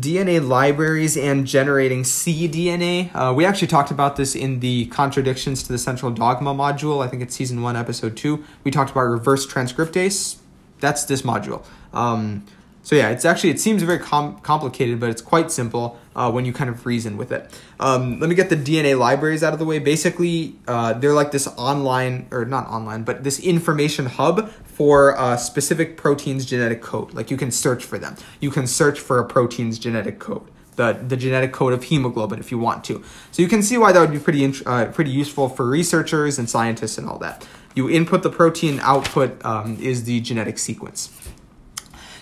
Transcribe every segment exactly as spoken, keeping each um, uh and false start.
D N A libraries and generating cDNA. Uh, we actually talked about this in the Contradictions to the Central Dogma module. I think it's season one, episode two. We talked about reverse transcriptase. That's this module. Um, so yeah, it's actually, it seems very com- complicated, but it's quite simple uh, when you kind of reason with it. Um, let me get the D N A libraries out of the way. Basically, uh, they're like this online, or not online, but this information hub for uh, specific protein's genetic code. Like you can search for them. You can search for a protein's genetic code, the, the genetic code of hemoglobin if you want to. So you can see why that would be pretty, int- uh, pretty useful for researchers and scientists and all that. You input the protein, output um, is the genetic sequence.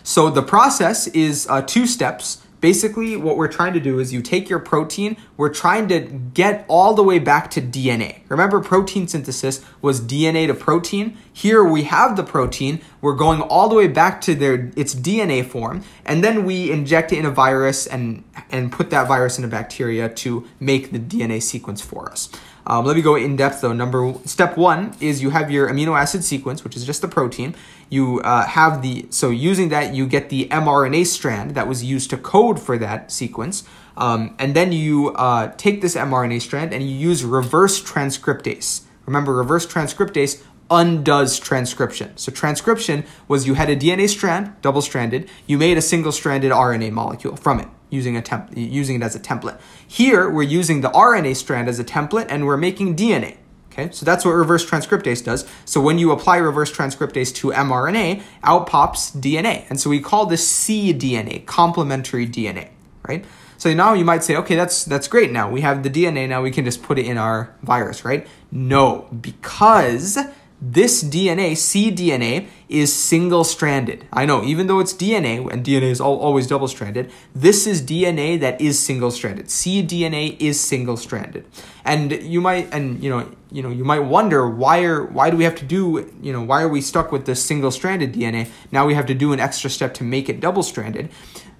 So the process is uh, two steps. Basically, what we're trying to do is you take your protein, we're trying to get all the way back to D N A. Remember, protein synthesis was D N A to protein. Here we have the protein, we're going all the way back to their its D N A form, and then we inject it in a virus and, and put that virus in a bacteria to make the D N A sequence for us. Um, let me go in depth though. Number step one is you have your amino acid sequence, which is just the protein. You uh, have the so using that you get the mRNA strand that was used to code for that sequence, um, and then you uh, take this mRNA strand and you use reverse transcriptase. Remember, reverse transcriptase undoes transcription. So transcription was you had a D N A strand, double-stranded. You made a single-stranded R N A molecule from it, using a temp- using it as a template. Here, we're using the R N A strand as a template, and we're making D N A. Okay, so that's what reverse transcriptase does. So when you apply reverse transcriptase to mRNA, out pops D N A. And so we call this cDNA, complementary D N A, right? So now you might say, okay, that's that's great now. We have the D N A, now we can just put it in our virus, right? No, because this D N A, cDNA, is single-stranded. I know, even though it's D N A, and D N A is always double-stranded, this is D N A that is single-stranded. cDNA is single-stranded, and you might, and you know, you know, you might wonder why are why do we have to do, you know, why are we stuck with this single-stranded D N A? Now we have to do an extra step to make it double-stranded.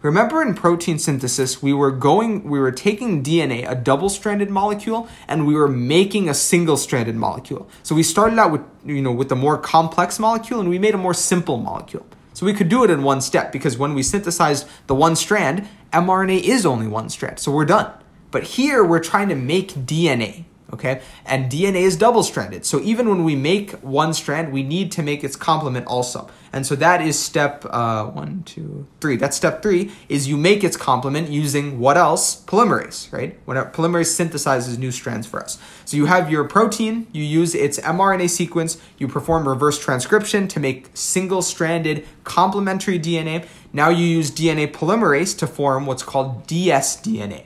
Remember in protein synthesis, we were going, we were taking D N A, a double-stranded molecule, and we were making a single-stranded molecule. So we started out with, you know, with a more complex molecule, and we made a more simple molecule. So we could do it in one step because when we synthesized the one strand, mRNA is only one strand, so we're done. But here we're trying to make D N A, okay? And D N A is double-stranded. So even when we make one strand, we need to make its complement also. And so that is step uh, one, two, three. That's step three, is you make its complement using what else? Polymerase, right? When polymerase synthesizes new strands for us. So you have your protein, you use its mRNA sequence, you perform reverse transcription to make single-stranded complementary D N A. Now you use D N A polymerase to form what's called dsDNA,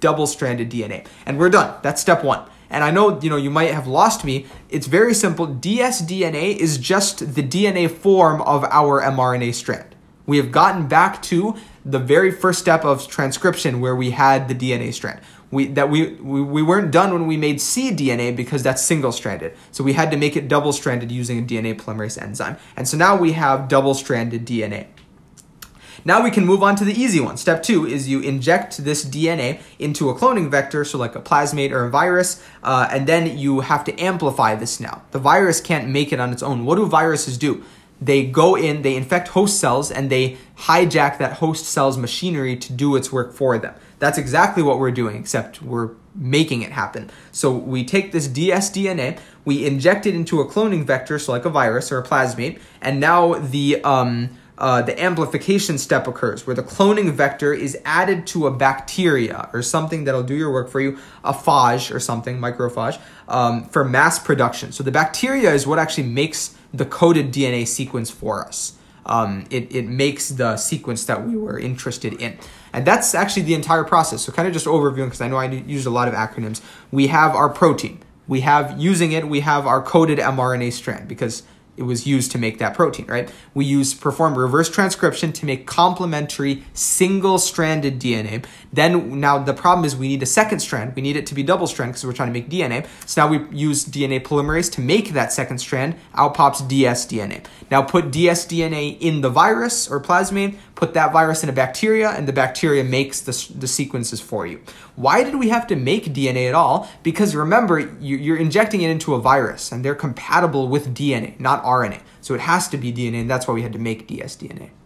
double-stranded D N A. And we're done. That's step one. And I know, you know, you might have lost me. It's very simple. dsDNA is just the D N A form of our mRNA strand. We have gotten back to the very first step of transcription where we had the D N A strand. We that we we, we weren't done when we made cDNA because that's single-stranded. So we had to make it double-stranded using a D N A polymerase enzyme. And so now we have double-stranded D N A. Now we can move on to the easy one. Step two is you inject this D N A into a cloning vector, so like a plasmid or a virus, uh, and then you have to amplify this now. The virus can't make it on its own. What do viruses do? They go in, they infect host cells, and they hijack that host cell's machinery to do its work for them. That's exactly what we're doing, except we're making it happen. So we take this dsDNA, we inject it into a cloning vector, so like a virus or a plasmid, and now the... Um, Uh, the amplification step occurs where the cloning vector is added to a bacteria or something that'll do your work for you, a phage or something, microphage, um, for mass production. So the bacteria is what actually makes the coded D N A sequence for us. Um, it, it makes the sequence that we were interested in. And that's actually the entire process. So kind of just overviewing because I know I used a lot of acronyms. We have our protein. We have, using it, we have our coded mRNA strand because it was used to make that protein, right? We use perform reverse transcription to make complementary single-stranded D N A. Then now the problem is we need a second strand. We need it to be double-stranded because we're trying to make D N A. So now we use D N A polymerase to make that second strand. Out pops dsDNA. Now put dsDNA in the virus or plasmid, put that virus in a bacteria, and the bacteria makes the, the sequences for you. Why did we have to make D N A at all? Because remember, you, you're injecting it into a virus, and they're compatible with D N A, not R N A. So it has to be D N A, and that's why we had to make dsDNA.